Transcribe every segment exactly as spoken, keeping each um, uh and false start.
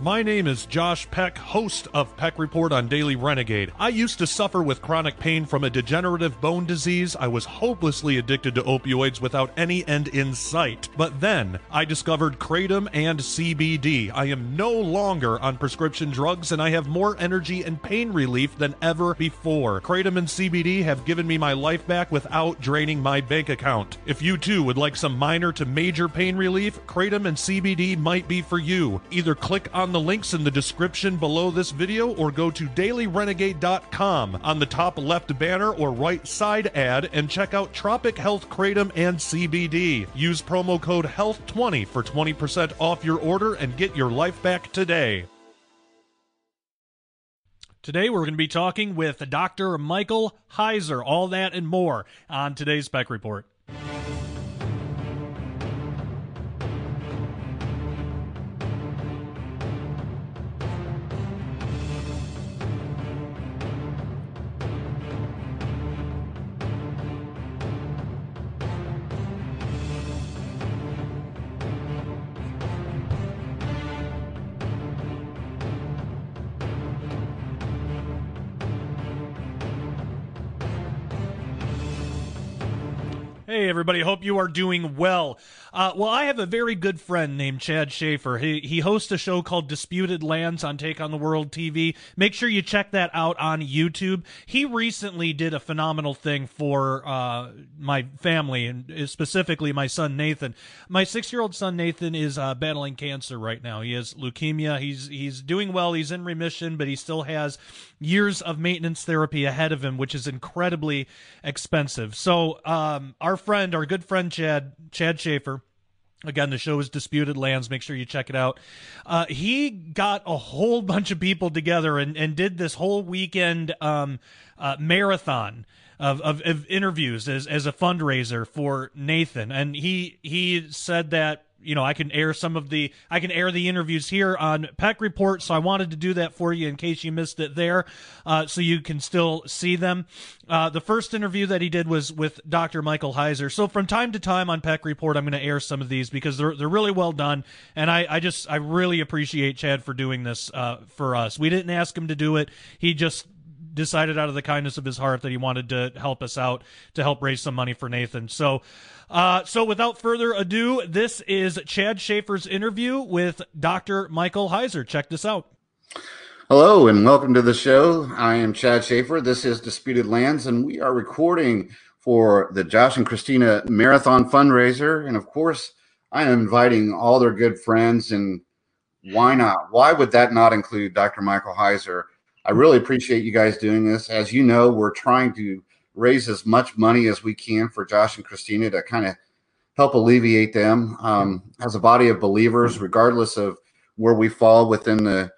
My name is Josh Peck, host of Peck Report on Daily Renegade. I used to suffer with chronic pain from a degenerative bone disease. I was hopelessly addicted to opioids without any end in sight. But then I discovered Kratom and C B D. I am no longer on prescription drugs, and I have more energy and pain relief than ever before. Kratom and C B D have given me my life back without draining my bank account. If you too would like some minor to major pain relief, Kratom and C B D might be for you. Either click on the links in the description below this video or go to daily renegade dot com on the top left banner or right side ad and check out Tropic Health Kratom and C B D. Use promo code health twenty for twenty percent off your order and get your life back today. Today we're going to be talking with Doctor Michael Heiser, all that and more on today's Peck Report. Hey, everybody. Hope you are doing well. Uh, well, I have a very good friend named Chad Schaefer. He, he hosts a show called Disputed Lands on Take on the World T V. Make sure you check that out on YouTube. He recently did a phenomenal thing for uh, my family, and specifically my son, Nathan. My six-year-old son, Nathan, is uh, battling cancer right now. He has leukemia. He's, he's doing well. He's in remission, but he still has years of maintenance therapy ahead of him, which is incredibly expensive. So um, our friend, our good friend, Chad, Chad Schaefer. Again, the show is Disputed Lands. Make sure you check it out. Uh, he got a whole bunch of people together and, and did this whole weekend um, uh, marathon of, of, of interviews as, as a fundraiser for Nathan. And he, he said that, you know, I can air some of the, I can air the interviews here on Peck Report. So I wanted to do that for you in case you missed it there. Uh, so you can still see them. Uh, the first interview that he did was with Doctor Michael Heiser. So from time to time on Peck Report, I'm going to air some of these because they're, they're really well done. And I, I just, I really appreciate Chad for doing this, uh, for us. We didn't ask him to do it. He just decided out of the kindness of his heart that he wanted to help us out to help raise some money for Nathan. So, Uh, so without further ado, this is Chad Schaefer's interview with Doctor Michael Heiser. Check this out. Hello and welcome to the show. I am Chad Schaefer. This is Disputed Lands, and we are recording for the Josh and Christina Marathon Fundraiser. And of course, I am inviting all their good friends. And why not? Why would that not include Doctor Michael Heiser? I really appreciate you guys doing this. As you know, we're trying to raise as much money as we can for Josh and Christina to kind of help alleviate them um, as a body of believers, regardless of where we fall within the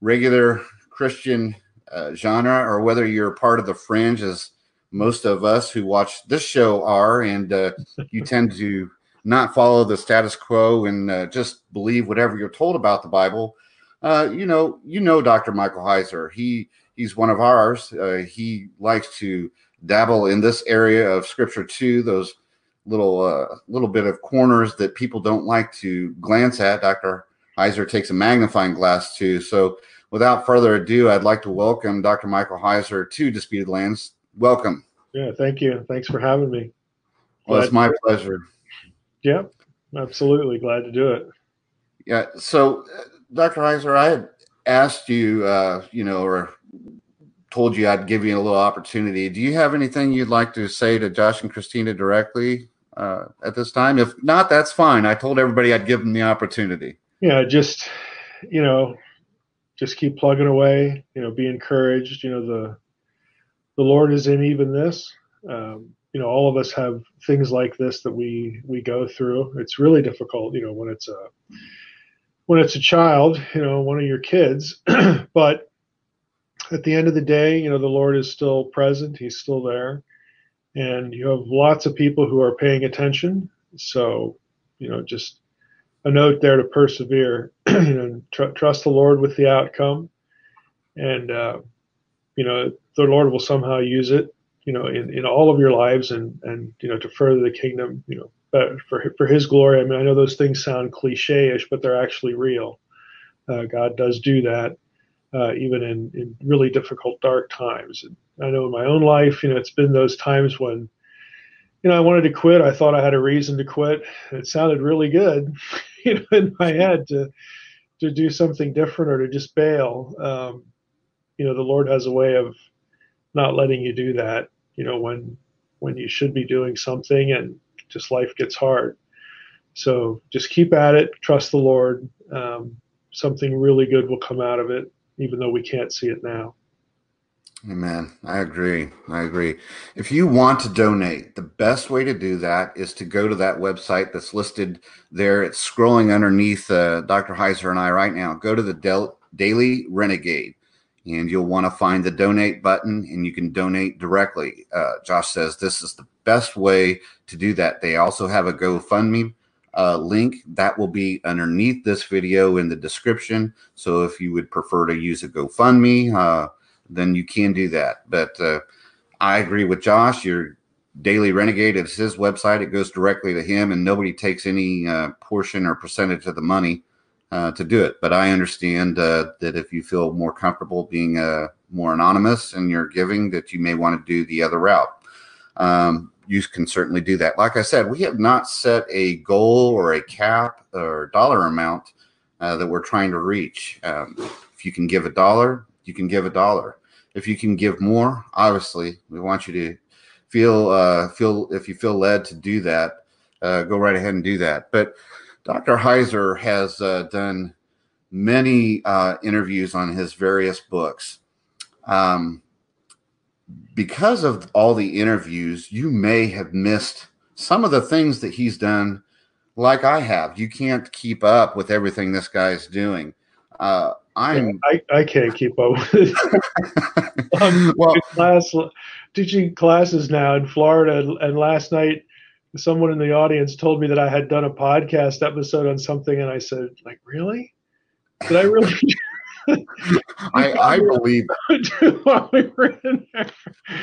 regular Christian uh, genre, or whether you're part of the fringe, as most of us who watch this show are, and uh, you tend to not follow the status quo and uh, just believe whatever you're told about the Bible. Uh, you know, you know, Doctor Michael Heiser, he, he's one of ours. Uh, he likes to dabble in this area of scripture too, those little uh, little bit of corners that people don't like to glance at. Doctor Heiser takes a magnifying glass too. So without further ado, I'd like to welcome Doctor Michael Heiser to Disputed Lands. Welcome. Yeah, thank you. Thanks for having me. Well, glad it's my pleasure. Yeah, absolutely. Glad to do it. Yeah. So uh, Doctor Heiser, I had asked you, uh, you know, or told you I'd give you a little opportunity. Do you have anything you'd like to say to Josh and Christina directly uh, at this time? If not, that's fine. I told everybody I'd give them the opportunity. Yeah, just, you know, just keep plugging away, you know, be encouraged. You know, the the Lord is in even this. Um, you know, all of us have things like this that we we go through. It's really difficult, you know, when it's a when it's a child, you know, one of your kids. But at the end of the day, you know, the Lord is still present. He's still there. And you have lots of people who are paying attention. So, you know, just a note there to persevere, you know, tr- trust the Lord with the outcome. And, uh, you know, the Lord will somehow use it, you know, in, in all of your lives and, and, you know, to further the kingdom, you know, but for, for his glory. I mean, I know those things sound cliche-ish, but they're actually real. Uh, God does do that. Uh, even in, in really difficult, dark times. And I know in my own life, you know, it's been those times when, you know, I wanted to quit. I thought I had a reason to quit. It sounded really good, you know, in my head to to do something different or to just bail. Um, you know, the Lord has a way of not letting you do that, you know, when when you should be doing something and just life gets hard. So just keep at it. Trust the Lord. Um, something really good will come out of it, even though we can't see it now. Amen. I agree. I agree. If you want to donate, the best way to do that is to go to that website that's listed there. It's scrolling underneath uh, Doctor Heiser and I right now. Go to the Del- Daily Renegade, and you'll want to find the donate button, and you can donate directly. Uh, Josh says this is the best way to do that. They also have a GoFundMe Uh, link that will be underneath this video in the description. So if you would prefer to use a GoFundMe, uh, then you can do that. But uh, I agree with Josh. Your Daily Renegade is his website. It goes directly to him, and nobody takes any uh, portion or percentage of the money uh, to do it. But I understand uh, that if you feel more comfortable being uh, more anonymous in your giving, that you may want to do the other route. Um, You can certainly do that. Like I said, we have not set a goal or a cap or dollar amount uh, that we're trying to reach. Um, if you can give a dollar, you can give a dollar. If you can give more, obviously, we want you to feel, uh, feel if you feel led to do that, uh, go right ahead and do that. But Doctor Heiser has uh, done many uh, interviews on his various books. Um Because of all the interviews, you may have missed some of the things that he's done, like I have. You can't keep up with everything this guy's doing. Uh, I'm I, I can't keep up with it. um, well, class, teaching classes now in Florida, and last night someone in the audience told me that I had done a podcast episode on something, and I said, like, really? Did I really? I, I believe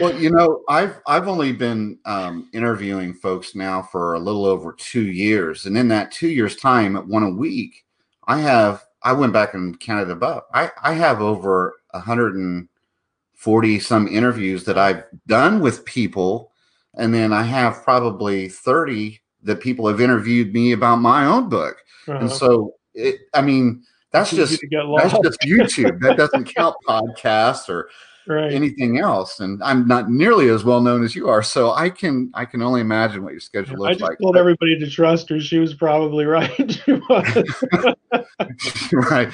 well, you know, I've I've only been um, interviewing folks now for a little over two years. And in that two years time, at one a week, I have I went back and counted above. I, I have over one hundred forty some interviews that I've done with people. And then I have probably thirty that people have interviewed me about my own book. Uh-huh. And so, it, I mean, That's just, that's just YouTube. That doesn't count podcasts or right. anything else. And I'm not nearly as well known as you are. So I can I can only imagine what your schedule looks like. I just told everybody to trust her. She was probably right. Right,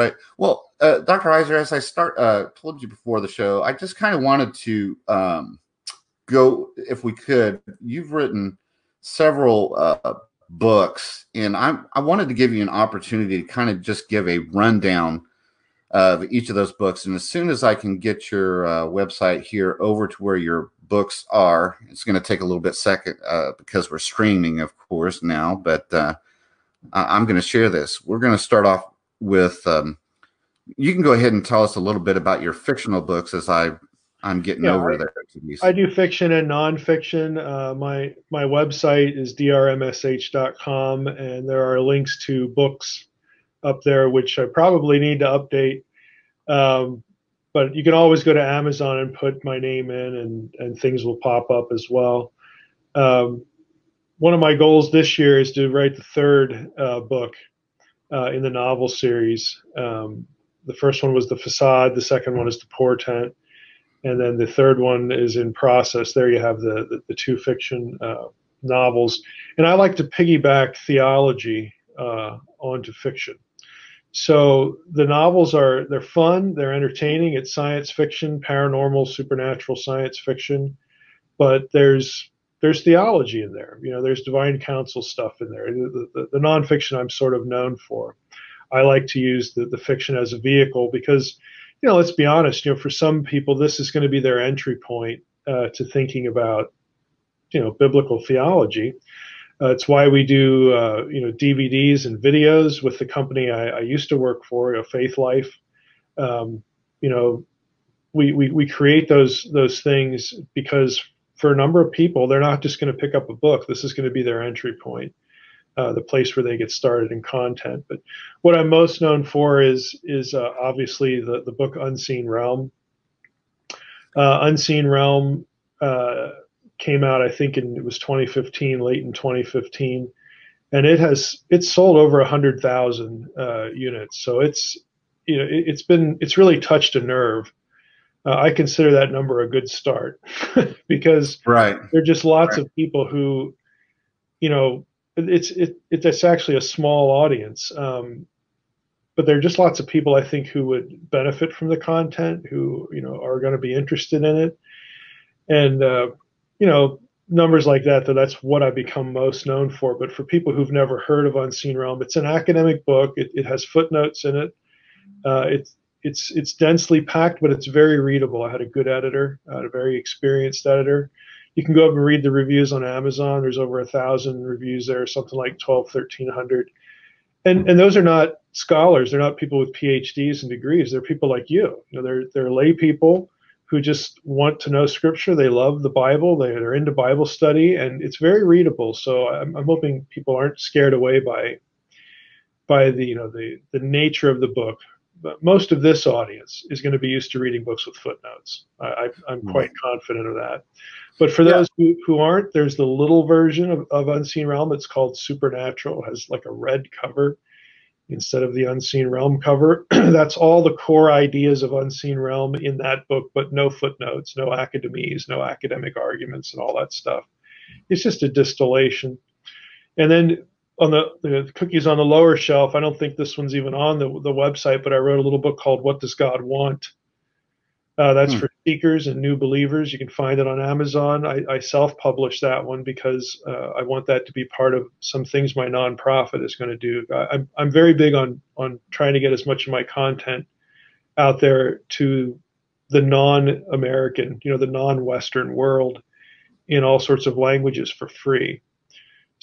right. Well, uh, Doctor Heiser, as I start uh, told you before the show, I just kind of wanted to um, go, if we could, you've written several uh books, and I'm, I wanted to give you an opportunity to kind of just give a rundown of each of those books. And as soon as I can get your uh, website here over to where your books are, it's going to take a little bit second uh, because we're streaming, of course, now, but uh, I'm going to share this. We're going to start off with, um, you can go ahead and tell us a little bit about your fictional books as I I'm getting yeah, over I, there. I do fiction and nonfiction. Uh, my my website is d r m s h dot com, and there are links to books up there, which I probably need to update. Um, but you can always go to Amazon and put my name in, and, and things will pop up as well. Um, one of my goals this year is to write the third uh, book uh, in the novel series. Um, the first one was The Facade. The second one is The Portent. And then the third one is in process. There you have the, the, the two fiction uh, novels. And I like to piggyback theology uh, onto fiction. So the novels are, they're fun, they're entertaining. It's science fiction, paranormal, supernatural science fiction. But there's there's theology in there. You know, there's divine counsel stuff in there. The, the, the nonfiction I'm sort of known for. I like to use the, the fiction as a vehicle because, you know, let's be honest, you know, for some people, this is going to be their entry point uh, to thinking about, you know, biblical theology. Uh, it's why we do, uh, you know, D V Ds and videos with the company I, I used to work for, you know, Faith Life. Um, you know, we, we, we create those, those things because for a number of people, they're not just going to pick up a book. This is going to be their entry point, uh, the place where they get started in content. But what I'm most known for is, is uh, obviously the, the book Unseen Realm. Uh, Unseen Realm uh, came out, I think, in, it was twenty fifteen, late in twenty fifteen. And it has, it's sold over one hundred thousand uh, units. So it's, you know, it, it's been, it's really touched a nerve. Uh, I consider that number a good start because right. there are just lots right. of people who, you know, it's it, it it's actually a small audience, um, but there are just lots of people I think who would benefit from the content, who you know are going to be interested in it, and uh, you know numbers like that. Though that's what I become most known for. But for people who've never heard of Unseen Realm, it's an academic book. It, it has footnotes in it. Uh, it's It's it's densely packed, but it's very readable. I had a good editor, I had a very experienced editor. You can go up and read the reviews on Amazon. There's over a thousand reviews there, something like twelve, thirteen hundred. And and those are not scholars. They're not people with P H Ds and degrees. They're people like you. You know, they're they're lay people who just want to know Scripture. They love the Bible. They they're into Bible study, and it's very readable. So I'm I'm hoping people aren't scared away by by the you know the the nature of the book. But most of this audience is going to be used to reading books with footnotes. I, I'm quite confident of that. But for those yeah. who, who aren't, there's the little version of, of Unseen Realm. It's called Supernatural. It has like a red cover instead of the Unseen Realm cover. That's all the core ideas of Unseen Realm in that book, but no footnotes, no academies, no academic arguments and all that stuff. It's just a distillation. And then on the, the cookies on the lower shelf. I don't think this one's even on the, the website, but I wrote a little book called What Does God Want? Uh, that's hmm. for seekers and new believers. You can find it on Amazon. I, I self-published that one because uh, I want that to be part of some things my nonprofit is going to do. I, I'm, I'm very big on, on trying to get as much of my content out there to the non-American, you know, the non-Western world in all sorts of languages for free.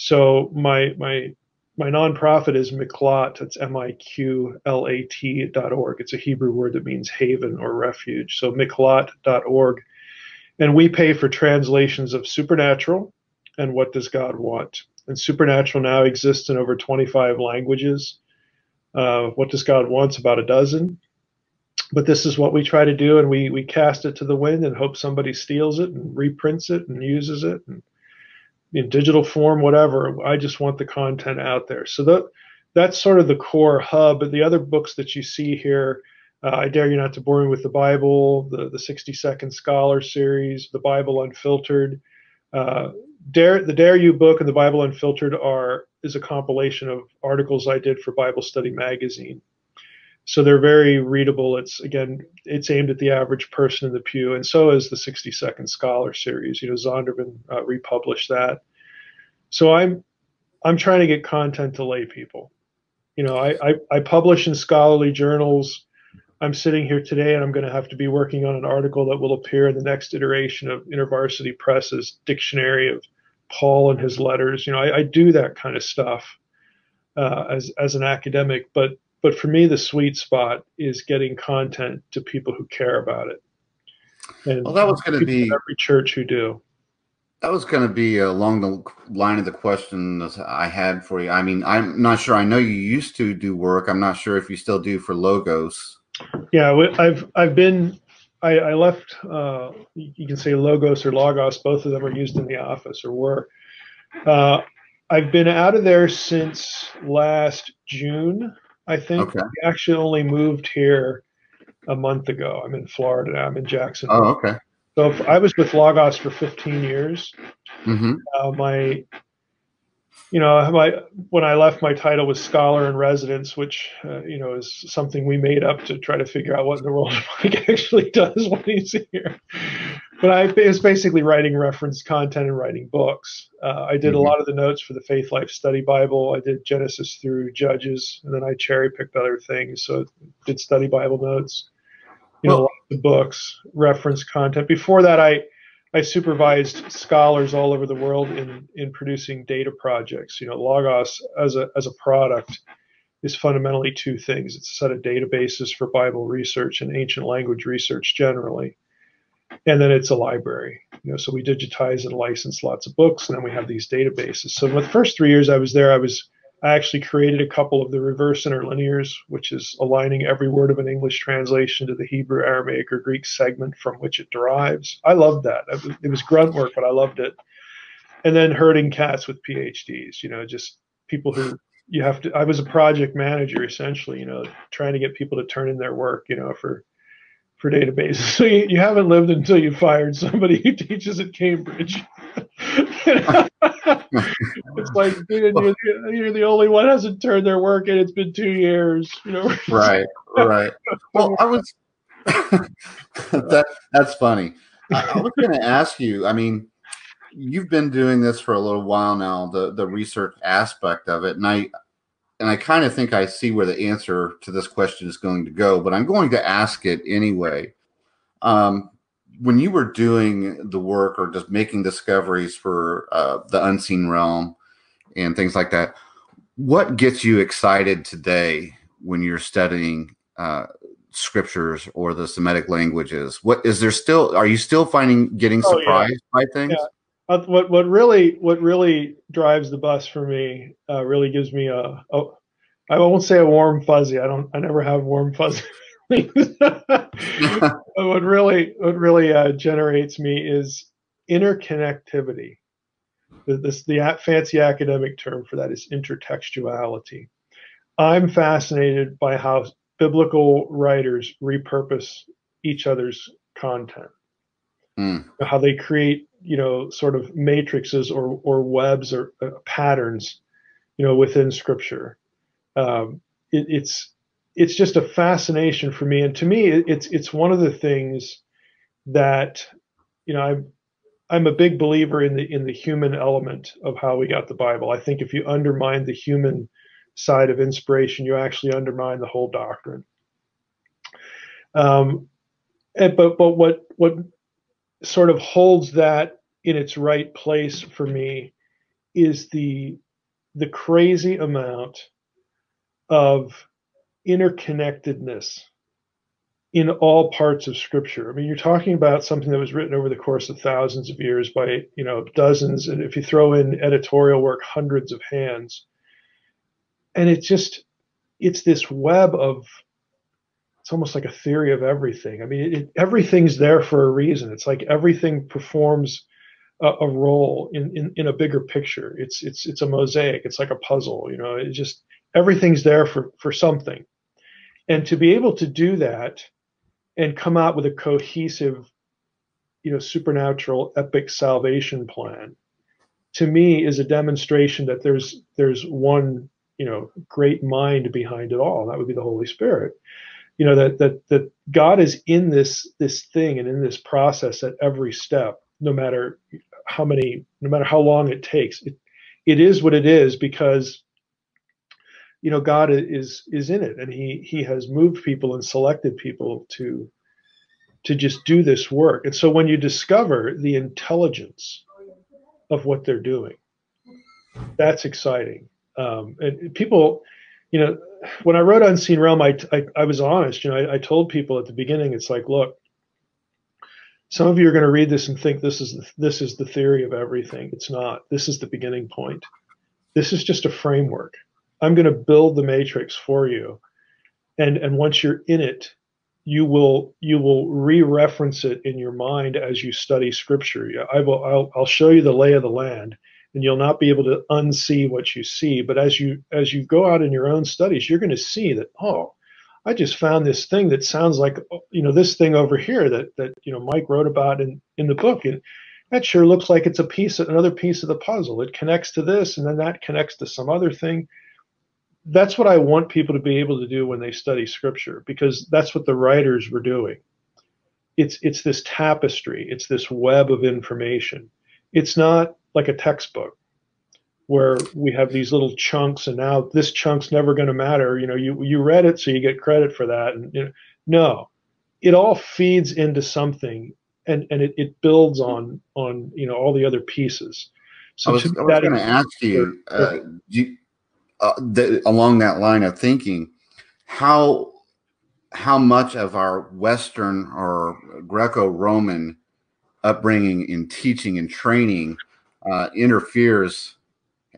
So my my my nonprofit is Miqlat. It's M I Q L A T dot org. It's a Hebrew word that means haven or refuge. So Miqlat dot org, and we pay for translations of Supernatural and What Does God Want? And Supernatural now exists in over twenty-five languages. Uh, What Does God Want's about a dozen. But this is what we try to do, and we we cast it to the wind and hope somebody steals it and reprints it and uses it and. In digital form, whatever. I just want the content out there. So that that's sort of the core hub. But the other books that you see here, uh, I Dare You Not to Bore Me with the Bible, the, the sixty second Scholar series, the Bible Unfiltered. Uh, Dare, the Dare You book and the Bible Unfiltered are is a compilation of articles I did for Bible Study Magazine. So they're very readable. It's, again, it's aimed at the average person in the pew, and so is the sixty second Scholar series. You know, Zondervan uh, republished that. So I'm I'm trying to get content to lay people. You know, I, I, I publish in scholarly journals. I'm sitting here today, and I'm going to have to be working on an article that will appear in the next iteration of InterVarsity Press's Dictionary of Paul and His Letters. You know, I, I do that kind of stuff uh, as as an academic, but But for me, the sweet spot is getting content to people who care about it. And well, that was going to be every church who do. That was going to be along the line of the question that I had for you. I mean, I'm not sure. I know you used to do work. I'm not sure if you still do for Logos. Yeah, I've I've been. I, I left. Uh, you can say Logos or Logos. Both of them are used in the office or were. Uh, I've been out of there since last June. I think okay. we actually only moved here a month ago. I'm in Florida now. I'm in Jacksonville. Oh, okay. So if I was with Logos for fifteen years. Mm-hmm. Uh, my, you know, my when I left, my title was Scholar in Residence, which, uh, you know, is something we made up to try to figure out what in the world Mike actually does when he's here. But I was basically writing reference content and writing books. Uh, I did mm-hmm. a lot of the notes for the Faith Life Study Bible. I did Genesis through Judges, and then I cherry-picked other things. So I did study Bible notes, you well, know, a lot of the books, reference content. Before that, I I supervised scholars all over the world in, in producing data projects. You know, Logos as a as a product is fundamentally two things. It's a set of databases for Bible research and ancient language research generally. And then it's a library, you know, so we digitize and license lots of books, and then we have these databases. So for the first three years I was there, I was I actually created a couple of the reverse interlinears, which is aligning every word of an English translation to the Hebrew, Aramaic, or Greek segment from which it derives. I loved that. It was grunt work, but I loved it. And then herding cats with PhDs, you know, just people who you have to, I was a project manager essentially, you know, trying to get people to turn in their work, you know, for for databases. So you, you haven't lived until you fired somebody who teaches at Cambridge. It's like, dude, you're, the, you're the only one who hasn't turned their work in. It's been two years. You know? Right, right. Well, I was that, that's funny. I, I was going to ask you, I mean, you've been doing this for a little while now, the, the research aspect of it. And I, And I kind of think I see where the answer to this question is going to go, but I'm going to ask it anyway. Um, when you were doing the work or just making discoveries for uh, the Unseen Realm and things like that, what gets you excited today when you're studying uh, scriptures or the Semitic languages? What is there still? Are you still finding getting oh, surprised yeah. by things? Yeah. Uh, what what really what really drives the bus for me uh, really gives me a, a I won't say a warm fuzzy. I don't I never have warm fuzzy feelings. what really what really uh, generates me is interconnectivity. This the fancy academic term for that is intertextuality. I'm fascinated by how biblical writers repurpose each other's content. Mm. How they create, you know, sort of matrices or or webs or uh, patterns, you know, within Scripture. Um, it, it's it's just a fascination for me, and to me, it, it's it's one of the things that, you know, I'm I'm a big believer in the in the human element of how we got the Bible. I think if you undermine the human side of inspiration, you actually undermine the whole doctrine. Um, and, but but what what sort of holds that in its right place for me is the the crazy amount of interconnectedness in all parts of Scripture. I mean, you're talking about something that was written over the course of thousands of years by, you know, dozens, and if you throw in editorial work, hundreds of hands. And it's just, it's this web of, it's almost like a theory of everything. I mean, it, everything's there for a reason. It's like everything performs a, a role in, in in a bigger picture. It's it's it's a mosaic. It's like a puzzle. You know, it's just everything's there for for something. And to be able to do that and come out with a cohesive, you know, supernatural epic salvation plan, to me is a demonstration that there's there's one, you know, great mind behind it all. That would be the Holy Spirit. You know, that that that God is in this this thing and in this process at every step, no matter how many, no matter how long it takes. It it is what it is because, you know, God is is in it, and He He has moved people and selected people to to just do this work. And so when you discover the intelligence of what they're doing, that's exciting. Um, and people. You know, when I wrote Unseen Realm, I, I, I was honest. You know, I, I told people at the beginning, it's like, look, some of you are going to read this and think this is the, this is the theory of everything. It's not. This is the beginning point. This is just a framework. I'm going to build the matrix for you, and and once you're in it, you will you will re-reference it in your mind as you study Scripture. I will I'll, I'll show you the lay of the land. And you'll not be able to unsee what you see. But as you as you go out in your own studies, you're going to see that, oh, I just found this thing that sounds like, you know, this thing over here that, that, you know, Mike wrote about in, in the book. And that sure looks like it's a piece, another piece of the puzzle. It connects to this, and then that connects to some other thing. That's what I want people to be able to do when they study Scripture, because that's what the writers were doing. It's, it's this tapestry. It's this web of information. It's not like a textbook where we have these little chunks, and now this chunk's never going to matter. You know, you, you read it, so you get credit for that. And you know, no, it all feeds into something, and, and it, it builds on, on, you know, all the other pieces. So I was, was going to ask you, uh, you uh, th- along that line of thinking, how, how much of our Western or Greco-Roman upbringing in teaching and training uh, interferes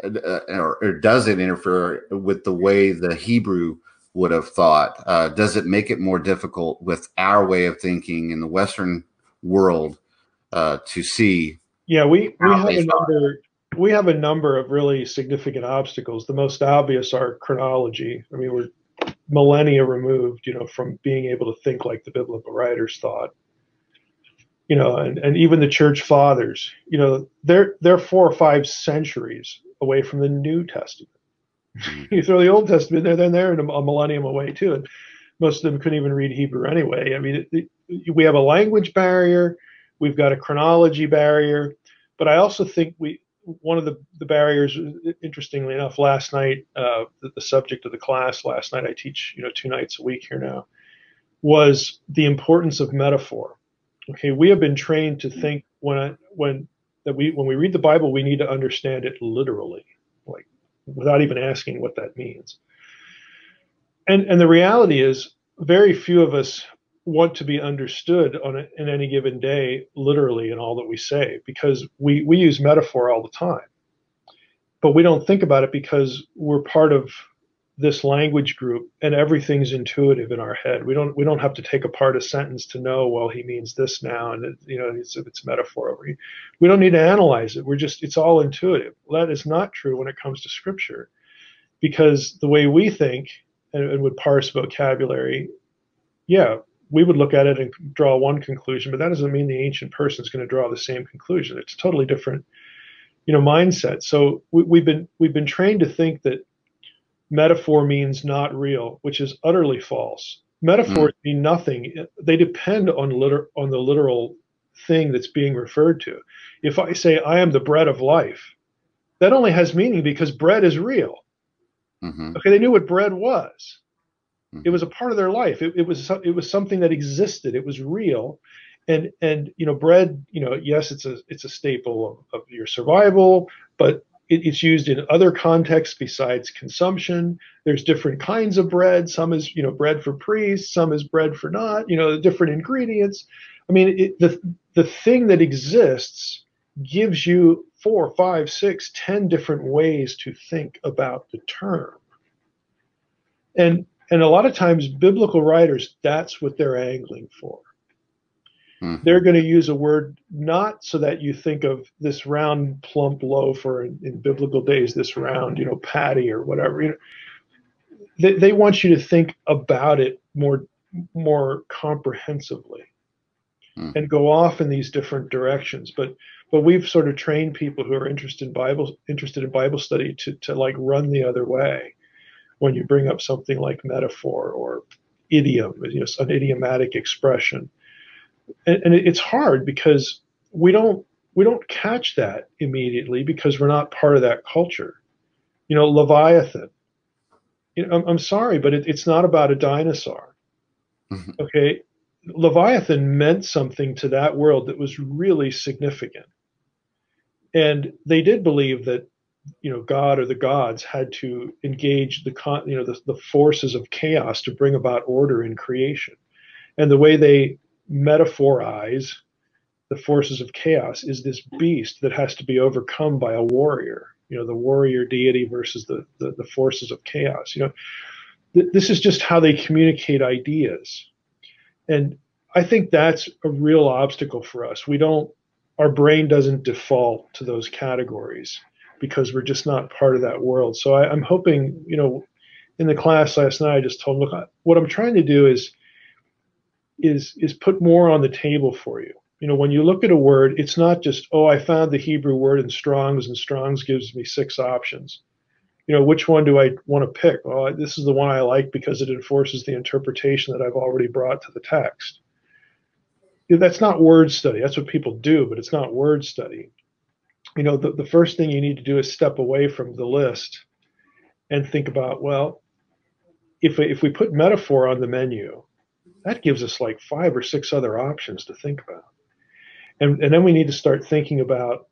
Uh, or, or does it interfere with the way the Hebrew would have thought? Uh, does it make it more difficult with our way of thinking in the Western world uh, to see? Yeah, we, we have a number. We have a number of really significant obstacles. The most obvious are chronology. I mean, we're millennia removed, you know, from being able to think like the biblical writers thought. You know, and, and even the church fathers, you know, they're they're four or five centuries away from the New Testament. You throw the Old Testament there, then they're a millennium away too. And most of them couldn't even read Hebrew anyway. I mean, it, it, we have a language barrier. We've got a chronology barrier. But I also think we, one of the, the barriers, interestingly enough, last night, uh, the, the subject of the class last night, I teach, you know, two nights a week here now, was the importance of metaphor. Okay, we have been trained to think when I, when that we when we read the Bible, we need to understand it literally, like without even asking what that means. And and the reality is, very few of us want to be understood on a, in any given day literally in all that we say, because we we use metaphor all the time, but we don't think about it because we're part of this language group, and everything's intuitive in our head. We don't we don't have to take apart a sentence to know, well, he means this now, and it, you know, it's, it's metaphor over here. We don't need to analyze it. We're just, it's all intuitive. Well, that is not true when it comes to Scripture, because the way we think and, and would parse vocabulary, yeah, we would look at it and draw one conclusion, but that doesn't mean the ancient person is going to draw the same conclusion. It's a totally different, you know, mindset. So we, we've been we've been trained to think that metaphor means not real, which is utterly false. Metaphors mm. mean nothing. They depend on liter- on the literal thing that's being referred to. If I say, I am the bread of life, that only has meaning because bread is real. Mm-hmm. Okay, they knew what bread was. Mm-hmm. It was a part of their life. It, it was it was something that existed. It was real. And, and you know, bread, you know, yes, it's a, it's a staple of, of your survival, but it's used in other contexts besides consumption. There's different kinds of bread. Some is, you know, bread for priests. Some is bread for not, you know, different ingredients. I mean, it, the the thing that exists gives you four, five, six, ten different ways to think about the term. And and a lot of times, biblical writers, that's what they're angling for. They're going to use a word not so that you think of this round, plump loaf, or in, in biblical days, this round, you know, patty or whatever. You know, they, they want you to think about it more, more comprehensively, mm. and go off in these different directions. But, but we've sort of trained people who are interested in Bible, interested in Bible study, to to like run the other way when you bring up something like metaphor or idiom, you know, an idiomatic expression. And, and it's hard because we don't we don't catch that immediately because we're not part of that culture. You know, Leviathan. You know, I'm, I'm sorry, but it, it's not about a dinosaur. Mm-hmm. Okay, Leviathan meant something to that world that was really significant, and they did believe that, you know, God or the gods had to engage the con- you know the, the forces of chaos to bring about order in creation, and the way they metaphorize the forces of chaos is this beast that has to be overcome by a warrior, you know, the warrior deity versus the the, the forces of chaos. You know, th- this is just how they communicate ideas. And I think that's a real obstacle for us. We don't, our brain doesn't default to those categories because we're just not part of that world. So I, I'm hoping, you know, in the class last night, I just told him, look, what I'm trying to do is is is put more on the table for you. You know, when you look at a word, it's not just, oh, I found the Hebrew word in Strong's, and Strong's gives me six options. You know, which one do I want to pick? Well, this is the one I like because it enforces the interpretation that I've already brought to the text. That's not word study. That's what people do, but it's not word study. You know, the, the first thing you need to do is step away from the list and think about, well, if, if we put metaphor on the menu, that gives us like five or six other options to think about. And, and then we need to start thinking about,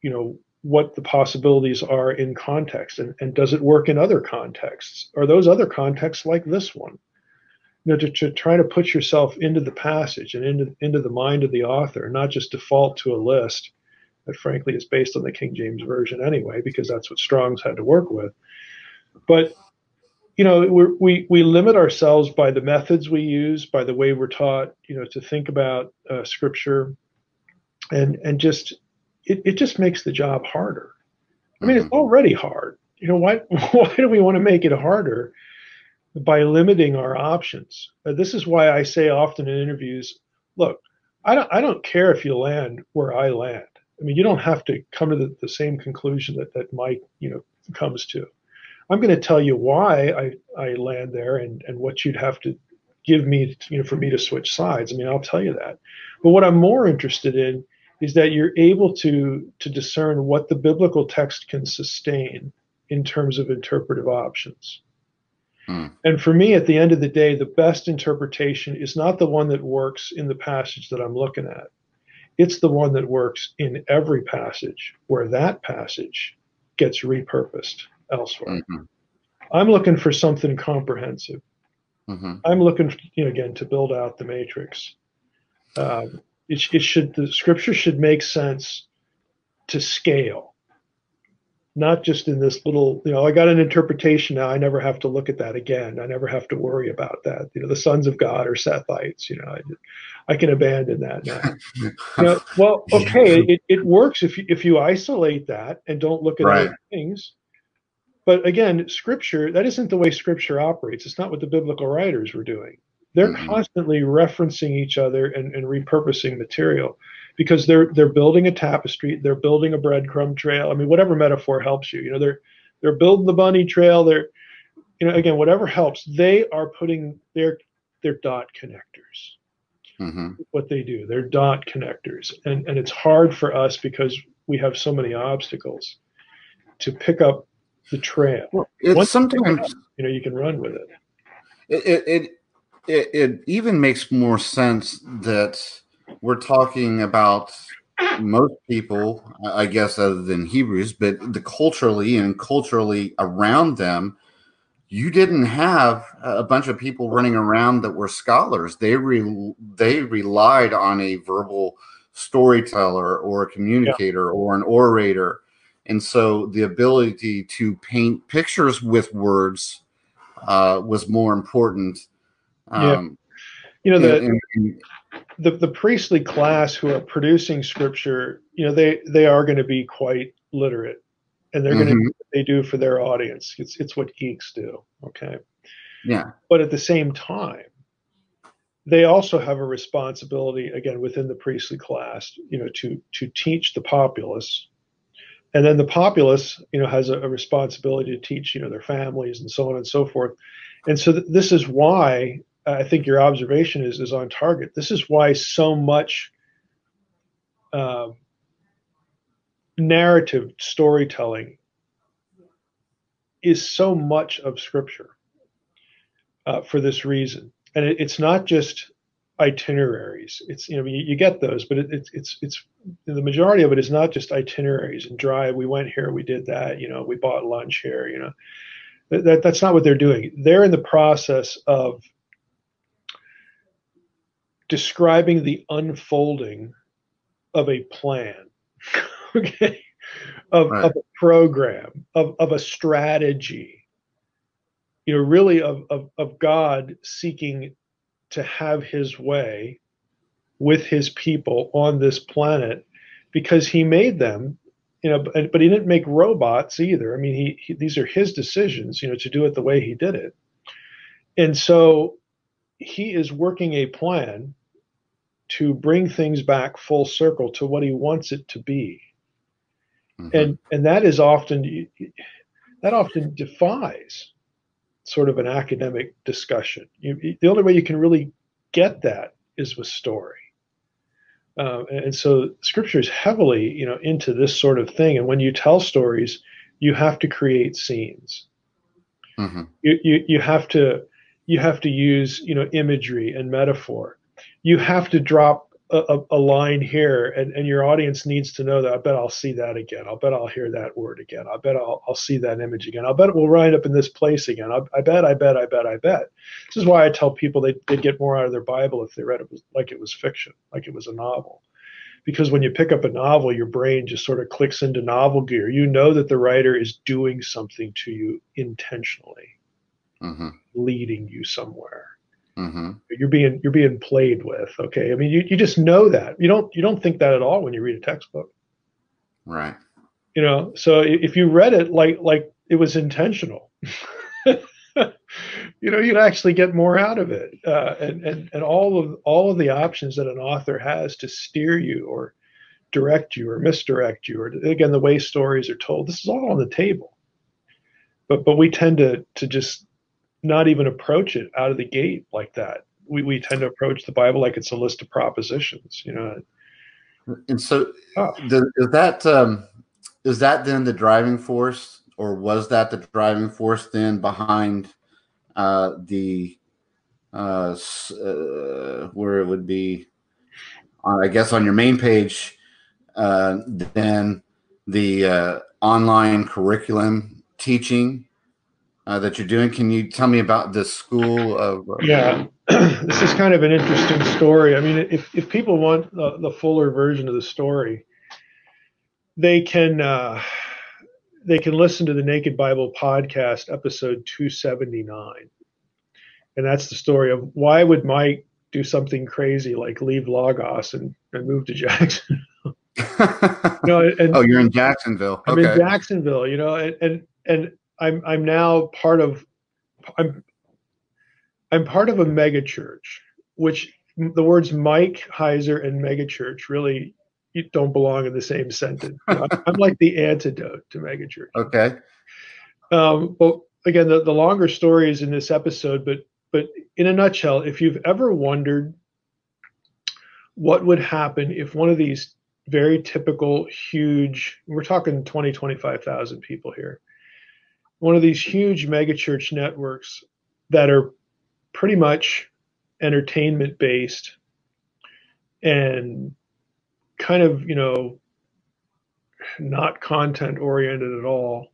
you know, what the possibilities are in context, and, and does it work in other contexts? Are those other contexts like this one? You know, to, to try to put yourself into the passage and into, into the mind of the author, not just default to a list that frankly is based on the King James Version anyway, because that's what Strong's had to work with. But, you know, we're, we we limit ourselves by the methods we use, by the way we're taught, you know, to think about uh, Scripture, and and just it, it just makes the job harder. I mean, it's already hard. You know, why why do we want to make it harder by limiting our options? Uh, this is why I say often in interviews, look, I don't, I don't care if you land where I land. I mean, you don't have to come to the, the same conclusion that, that Mike, you know, comes to. I'm going to tell you why I, I land there and, and what you'd have to give me, you know, for me to switch sides. I mean, I'll tell you that. But what I'm more interested in is that you're able to, to discern what the biblical text can sustain in terms of interpretive options. Hmm. And for me, at the end of the day, the best interpretation is not the one that works in the passage that I'm looking at. It's the one that works in every passage where that passage gets repurposed elsewhere. Mm-hmm. I'm looking for something comprehensive. Mm-hmm. I'm looking, you know, again, to build out the matrix. Um, it, it should, the Scripture should make sense to scale. Not just in this little, you know, I got an interpretation now, I never have to look at that again. I never have to worry about that. You know, the sons of God are Sethites, you know, I, I can abandon that now. You know, well, okay, it, it works if you, if you isolate that and don't look at right. other things. But again, Scripture, that isn't the way Scripture operates. It's not what the biblical writers were doing. They're mm-hmm. constantly referencing each other and, and repurposing material, because they're they're building a tapestry, they're building a breadcrumb trail. I mean, whatever metaphor helps you, you know, they're they're building the bunny trail. They're, you know, again, whatever helps. They are putting their their dot connectors. Mm-hmm. What they do, they're dot connectors, and and it's hard for us because we have so many obstacles to pick up the trail. Well, it's Once sometimes you, up, you know you can run with it. It. it, it It, it even makes more sense that we're talking about most people, I guess, other than Hebrews, but the culturally and culturally around them, you didn't have a bunch of people running around that were scholars. They re, they relied on a verbal storyteller or a communicator yeah. or an orator. And so the ability to paint pictures with words uh, was more important. Um, yeah. You know, the, and, and, the the priestly class who are producing Scripture, you know, they, they are going to be quite literate, and they're mm-hmm. going to do what they do for their audience. It's it's what geeks do, okay? Yeah. But at the same time, they also have a responsibility, again, within the priestly class, you know, to to teach the populace, and then the populace, you know, has a, a responsibility to teach, you know, their families and so on and so forth. And so th- this is why. I think your observation is, is on target. This is why so much uh, narrative storytelling is so much of Scripture uh, for this reason. And it, it's not just itineraries. It's, you know, you, you get those, but it, it, it's it's the majority of it is not just itineraries and drive. We went here, we did that. You know, we bought lunch here. You know, that, that that's not what they're doing. They're in the process of describing the unfolding of a plan, okay, of, right. of a program, of, of a strategy, you know, really of, of, of God seeking to have his way with his people on this planet, because he made them you know, but, but he didn't make robots either. I mean, he, he these are his decisions, you know, to do it the way he did it. And so he is working a plan to bring things back full circle to what he wants it to be. Mm-hmm. And and that is often, that often defies sort of an academic discussion. You, the only way you can really get that is with story. Um, and so scripture is heavily, you know, into this sort of thing. And when you tell stories, you have to create scenes. Mm-hmm. You, you, you have to, you have to use, you know, imagery and metaphor. You have to drop a, a, a line here, and, and your audience needs to know that. I bet I'll see that again. I'll bet I'll hear that word again. I bet I'll, I'll see that image again. I'll bet it will wind up in this place again. I, I bet, I bet, I bet, I bet. This is why I tell people they, they'd get more out of their Bible if they read it was, like it was fiction, like it was a novel. Because when you pick up a novel, your brain just sort of clicks into novel gear. You know that the writer is doing something to you intentionally, mm-hmm. leading you somewhere. Mm-hmm. You're being you're being played with. Okay, I mean, you, you just know that. You don't you don't think that at all when you read a textbook, right? You know, so if you read it like like it was intentional, you know, you'd actually get more out of it. Uh, and and and all of all of the options that an author has to steer you or direct you or misdirect you, or again the way stories are told. This is all on the table, but but we tend to to just not even approach it out of the gate like that. We we tend to approach the Bible like it's a list of propositions, you know. And so oh. does, is that um, is that then the driving force, or was that the driving force then behind uh, the uh, uh, where it would be, uh, I guess, on your main page, uh, then the uh, online curriculum teaching Uh, that you're doing? Can you tell me about this school of? Uh, yeah, this is kind of an interesting story. I mean, if if people want the, the fuller version of the story, they can uh, they can listen to the Naked Bible podcast, episode two seventy-nine, and that's the story of why would Mike do something crazy like leave Logos and, and move to Jacksonville. No, and, oh, you're in Jacksonville. I'm okay. in Jacksonville, you know, and and. and I'm I'm now part of I'm I'm part of a megachurch, which the words Mike Heiser and megachurch really don't belong in the same sentence. I'm, I'm like the antidote to megachurch. Okay. Um, but again, the, the longer story is in this episode, but but in a nutshell, if you've ever wondered what would happen if one of these very typical huge, we're talking twenty, twenty-five thousand people here, one of these huge megachurch networks that are pretty much entertainment based and kind of, you know, not content oriented at all.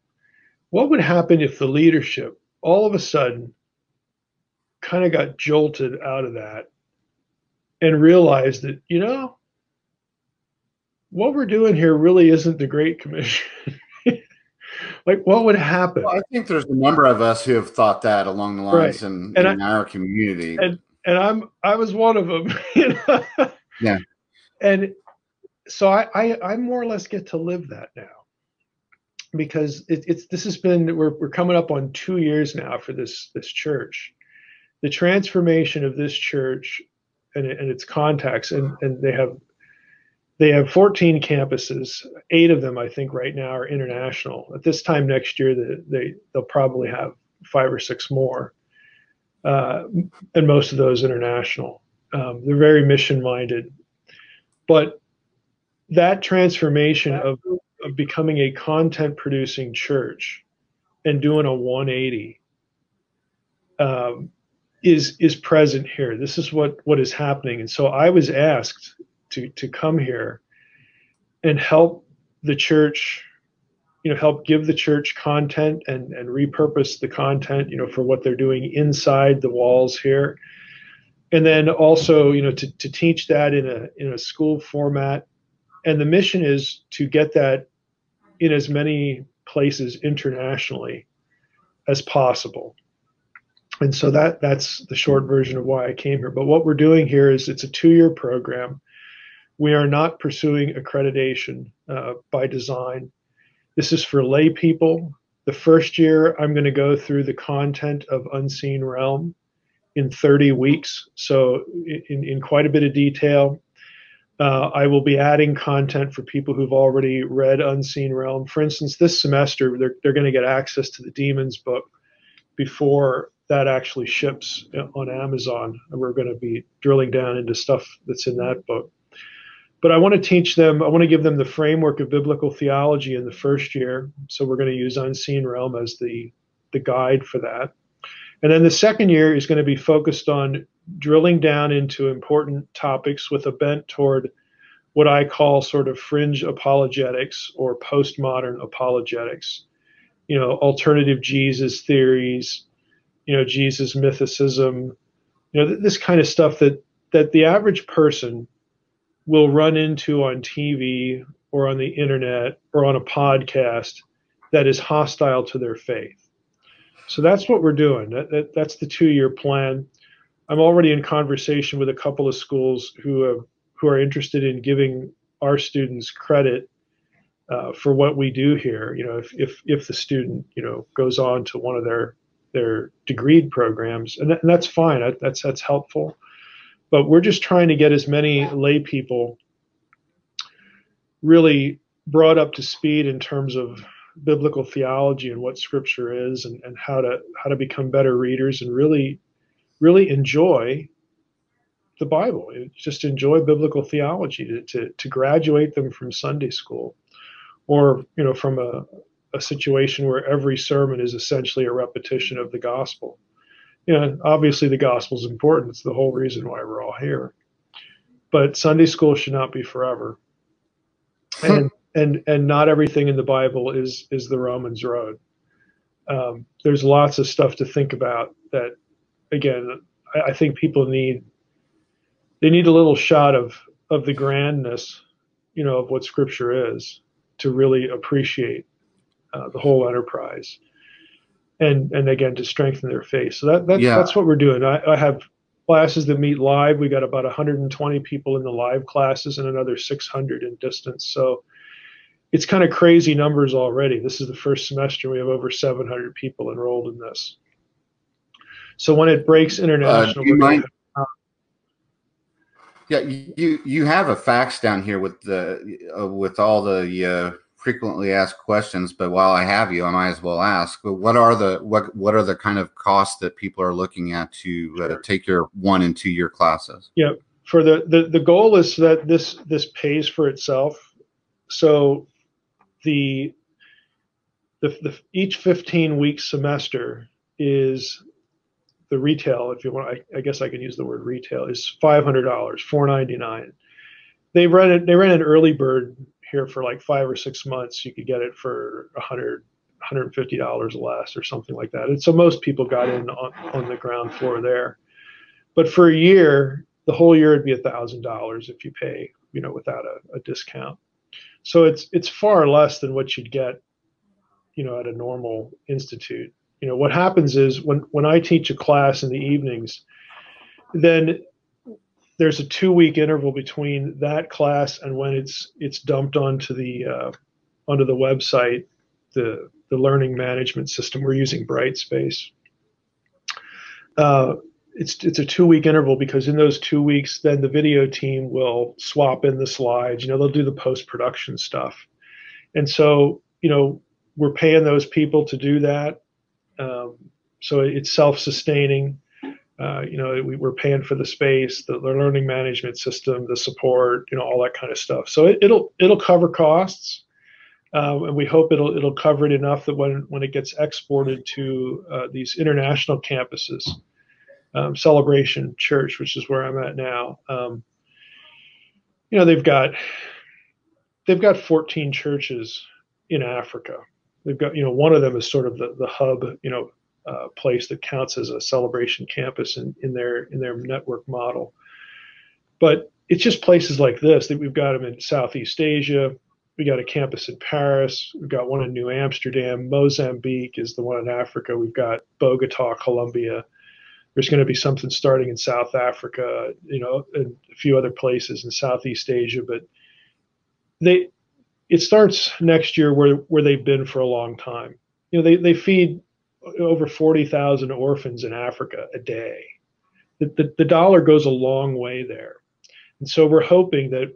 What would happen if the leadership all of a sudden kind of got jolted out of that and realized that, you know, what we're doing here really isn't the Great Commission. Like, what would happen? Well, I think there's a number of us who have thought that along the lines, right. in, and in I, our community. And, and I'm I was one of them. You know? Yeah. And so I, I I more or less get to live that now, because it, it's this has been we're we're coming up on two years now for this this church, the transformation of this church, and and its contacts, and and they have. They have fourteen campuses. Eight of them, I think, right now are international. At this time next year, they, they, they'll probably have five or six more, uh, and most of those international. Um, they're very mission-minded. But that transformation of, of becoming a content-producing church and doing a one eighty um, is is present here. This is what, what is happening. And so I was asked to to come here and help the church, you know, help give the church content and, and repurpose the content, you know, for what they're doing inside the walls here. And then also, you know, to, to teach that in a in a school format. And the mission is to get that in as many places internationally as possible. And so that that's the short version of why I came here. But what we're doing here is it's a two-year program. We are not pursuing accreditation uh, by design. This is for lay people. The first year, I'm going to go through the content of Unseen Realm in thirty weeks, so in, in quite a bit of detail. Uh, I will be adding content for people who've already read Unseen Realm. For instance, this semester, they're, they're going to get access to the Demons book before that actually ships on Amazon. We're going to be drilling down into stuff that's in that book. But I want to teach them, I want to give them the framework of biblical theology in the first year. So we're going to use Unseen Realm as the, the guide for that. And then the second year is going to be focused on drilling down into important topics with a bent toward what I call sort of fringe apologetics or postmodern apologetics, you know, alternative Jesus theories, you know, Jesus mythicism, you know, this kind of stuff that, that the average person will run into on T V or on the internet or on a podcast that is hostile to their faith. So that's what we're doing. That, that, that's the two-year plan. I'm already in conversation with a couple of schools who have, who are interested in giving our students credit uh, for what we do here. You know, if if if the student you know goes on to one of their their degree programs, and, that, and that's fine. I, that's that's helpful. But we're just trying to get as many lay people really brought up to speed in terms of biblical theology and what scripture is and, and how to how to become better readers and really really enjoy the Bible. Just enjoy biblical theology to, to, to graduate them from Sunday school or you know from a, a situation where every sermon is essentially a repetition of the gospel. You know, obviously the gospel is important. It's the whole reason why we're all here. But Sunday school should not be forever. And And and not everything in the Bible is is the Romans road. Um, there's lots of stuff to think about that, again, I, I think people need, they need a little shot of, of the grandness, you know, of what Scripture is to really appreciate uh, the whole enterprise. And, and again, to strengthen their faith. So that, that's, yeah. that's what we're doing. I, I have classes that meet live. We got about one hundred twenty people in the live classes and another six hundred in distance. So it's kind of crazy numbers already. This is the first semester. We have over seven hundred people enrolled in this. So when it breaks international, uh, you might, have, yeah, you you have a fax down here with the uh, with all the uh, frequently asked questions. But while I have you, I might as well ask. But what are the what what are the kind of costs that people are looking at to uh, sure. take your one and two year classes? Yeah, for the, the the goal is that this this pays for itself. So. The, the the each fifteen week semester is the retail, if you want, I, I guess I can use the word retail, is five hundred dollars, four ninety-nine. They ran it, they ran an early bird here for like five or six months. You could get it for one hundred dollars, one hundred fifty dollars less or something like that. And so most people got in on, on the ground floor there. But for a year, the whole year would be one thousand dollars if you pay, you know, without a, a discount. So it's it's far less than what you'd get, you know, at a normal institute. You know, what happens is when, when I teach a class in the evenings, then there's a two-week interval between that class and when it's it's dumped onto the uh, onto the website, the the learning management system. We're using Brightspace. Uh, It's it's a two-week interval because in those two weeks, then the video team will swap in the slides. You know, they'll do the post-production stuff. And so, you know, we're paying those people to do that. Um, so it's self-sustaining. Uh, you know, we, we're paying for the space, the, the learning management system, the support, you know, all that kind of stuff. So it, it'll it'll cover costs. Uh, and we hope it'll it'll cover it enough that when, when it gets exported to uh, these international campuses, Um, Celebration Church, which is where I'm at now. Um, you know, they've got they've got fourteen churches in Africa. They've got, you know, one of them is sort of the, the hub, you know, uh, place that counts as a Celebration campus in, in their in their network model. But it's just places like this that we've got them in Southeast Asia. We got a campus in Paris. We've got one in New Amsterdam. Mozambique is the one in Africa. We've got Bogota, Colombia. There's going to be something starting in South Africa, you know, and a few other places in Southeast Asia. But they, it starts next year where, where they've been for a long time. You know, they, they feed over forty thousand orphans in Africa a day. The, the, the dollar goes a long way there. And so we're hoping that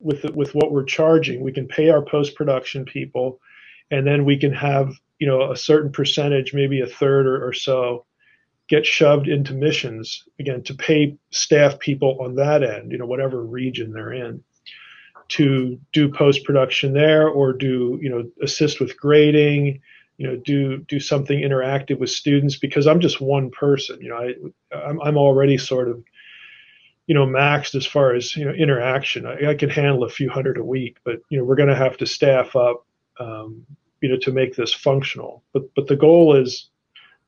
with the, with what we're charging, we can pay our post-production people, and then we can have, you know, a certain percentage, maybe a third or, or so, get shoved into missions, again, to pay staff people on that end, you know, whatever region they're in, to do post-production there, or do, you know, assist with grading, you know, do do something interactive with students, because I'm just one person, you know, I, I'm, I'm already sort of, you know, maxed as far as, you know, interaction. I, I can handle a few hundred a week, but, you know, we're going to have to staff up, um, you know, to make this functional. But but the goal is,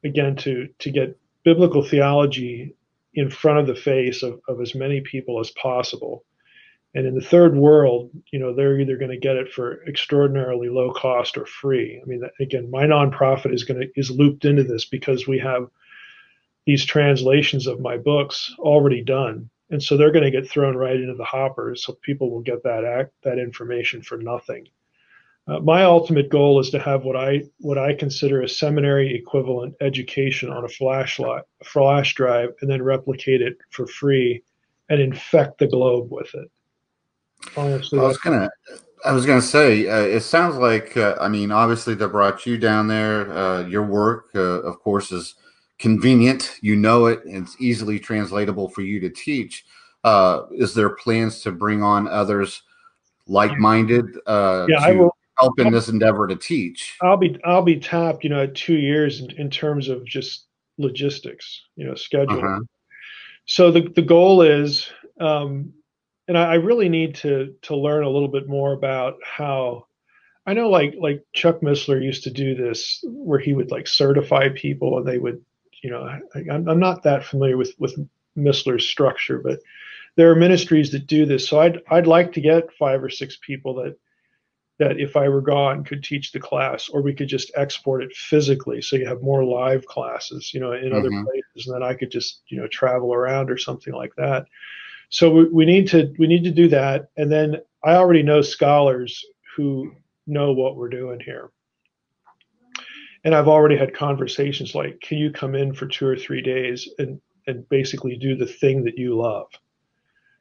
again, to to get biblical theology in front of the face of, of as many people as possible. And in the third world, you know, they're either going to get it for extraordinarily low cost or free. I mean, again, my nonprofit is going to is looped into this because we have these translations of my books already done. And so they're going to get thrown right into the hopper. So people will get that act, that information for nothing. Uh, my ultimate goal is to have what I what I consider a seminary equivalent education on a flashlight, flash drive, and then replicate it for free and infect the globe with it. Honestly, I was gonna, I was gonna say, uh, it sounds like, uh, I mean, obviously they brought you down there. Uh, your work, uh, of course, is convenient. You know it, and it's easily translatable for you to teach. Uh, is there plans to bring on others like-minded uh, yeah, to I will, help in this endeavor to teach? I'll be, I'll be tapped, you know, at two years in, in terms of just logistics, you know, scheduling. Uh-huh. So the the goal is. Um, And I really need to to learn a little bit more about how, I know like like Chuck Missler used to do this where he would like certify people and they would, you know, I, I'm not that familiar with, with Missler's structure, but there are ministries that do this. So I'd, I'd like to get five or six people that, that if I were gone could teach the class, or we could just export it physically. So you have more live classes, you know, in mm-hmm. other places, and then I could just, you know, travel around or something like that. So we, we need to we need to do that, and then I already know scholars who know what we're doing here, and I've already had conversations like, "Can you come in for two or three days and and basically do the thing that you love,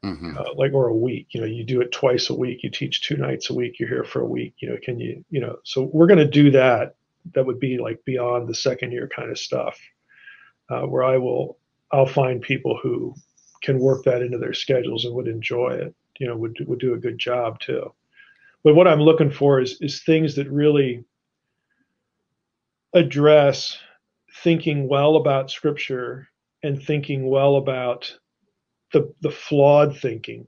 mm-hmm. uh, like or a week? You know, you do it twice a week, you teach two nights a week, you're here for a week. You know, can you you know?" So we're going to do that. That would be like beyond the second year kind of stuff, uh, where I will I'll find people who can work that into their schedules and would enjoy it, you know, would would do a good job too. But what I'm looking for is is things that really address thinking well about Scripture and thinking well about the the flawed thinking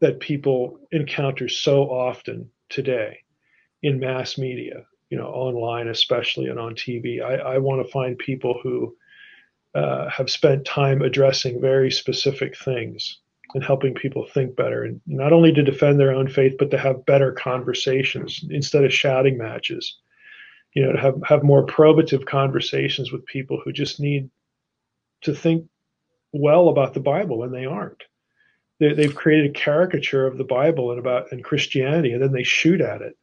that people encounter so often today in mass media, you know, online especially and on T V. I, I want to find people who Uh, have spent time addressing very specific things and helping people think better, and not only to defend their own faith, but to have better conversations instead of shouting matches, you know, to have, have more probative conversations with people who just need to think well about the Bible, and they aren't. They, they've created a caricature of the Bible and about and Christianity, and then they shoot at it.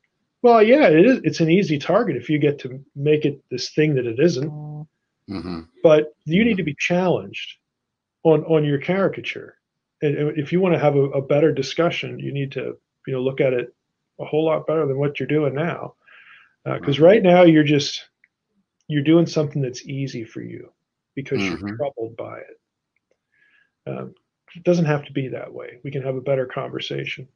Well, yeah, it is, it's an easy target if you get to make it this thing that it isn't. Mm-hmm. But you need to be challenged on, on your caricature. And, and if you want to have a, a better discussion, you need to, you know, look at it a whole lot better than what you're doing now. Because uh, right now you're just, you're doing something that's easy for you because mm-hmm. you're troubled by it. Um, it doesn't have to be that way. We can have a better conversation.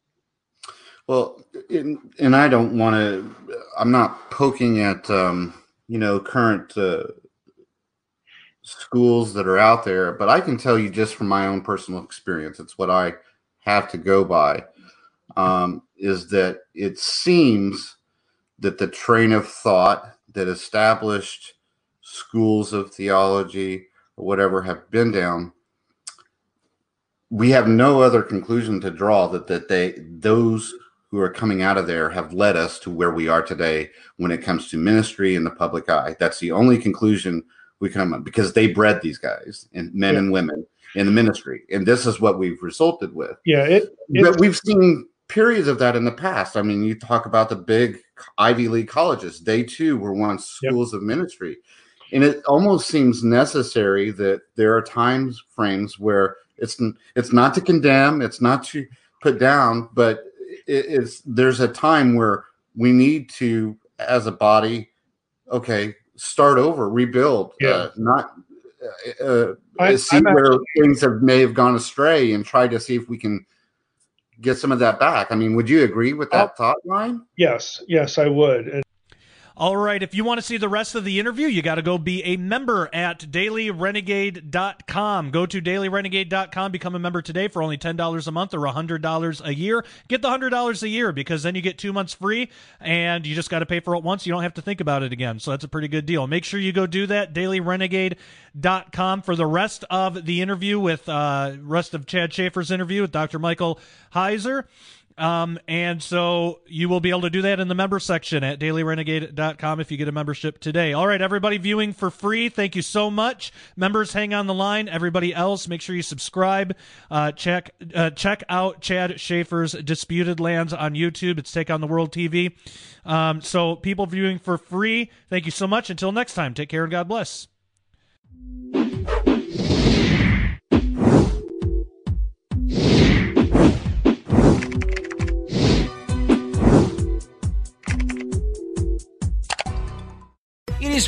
Well, it, and I don't want to, I'm not poking at, um, you know, current, uh, schools that are out there, but I can tell you just from my own personal experience, it's what I have to go by, um, is that it seems that the train of thought that established schools of theology or whatever have been down, we have no other conclusion to draw that, that they, those who are coming out of there have led us to where we are today when it comes to ministry in the public eye. That's the only conclusion we come up, because they bred these guys and men yeah. and women in the ministry. And this is what we've resulted with. Yeah. It, it, we've seen periods of that in the past. I mean, you talk about the big Ivy League colleges. They, too, were once schools yep. of ministry. And it almost seems necessary that there are time frames where it's it's not to condemn, it's not to put down, but it, it's there's a time where we need to, as a body, okay, start over, rebuild, yeah. uh, not uh, I, see I'm where actually, things have, may have gone astray and try to see if we can get some of that back. I mean, would you agree with that uh, thought line? Yes, yes, I would. And- All right, if you want to see the rest of the interview, you got to go be a member at daily renegade dot com. Go to daily renegade dot com, become a member today for only ten dollars a month or one hundred dollars a year. Get the one hundred dollars a year because then you get two months free, and you just got to pay for it once. You don't have to think about it again, so that's a pretty good deal. Make sure you go do that, daily renegade dot com. For the rest of the interview with uh, rest of Chad Schaefer's interview with Doctor Michael Heiser, Um, and so you will be able to do that in the member section at daily renegade dot com if you get a membership today. All right, everybody viewing for free, thank you so much. Members, hang on the line. Everybody else, make sure you subscribe. Uh, check uh, check out Chad Schaefer's Disputed Lands on YouTube. It's Take on the World T V. Um, so people viewing for free, thank you so much. Until next time, take care and God bless. It's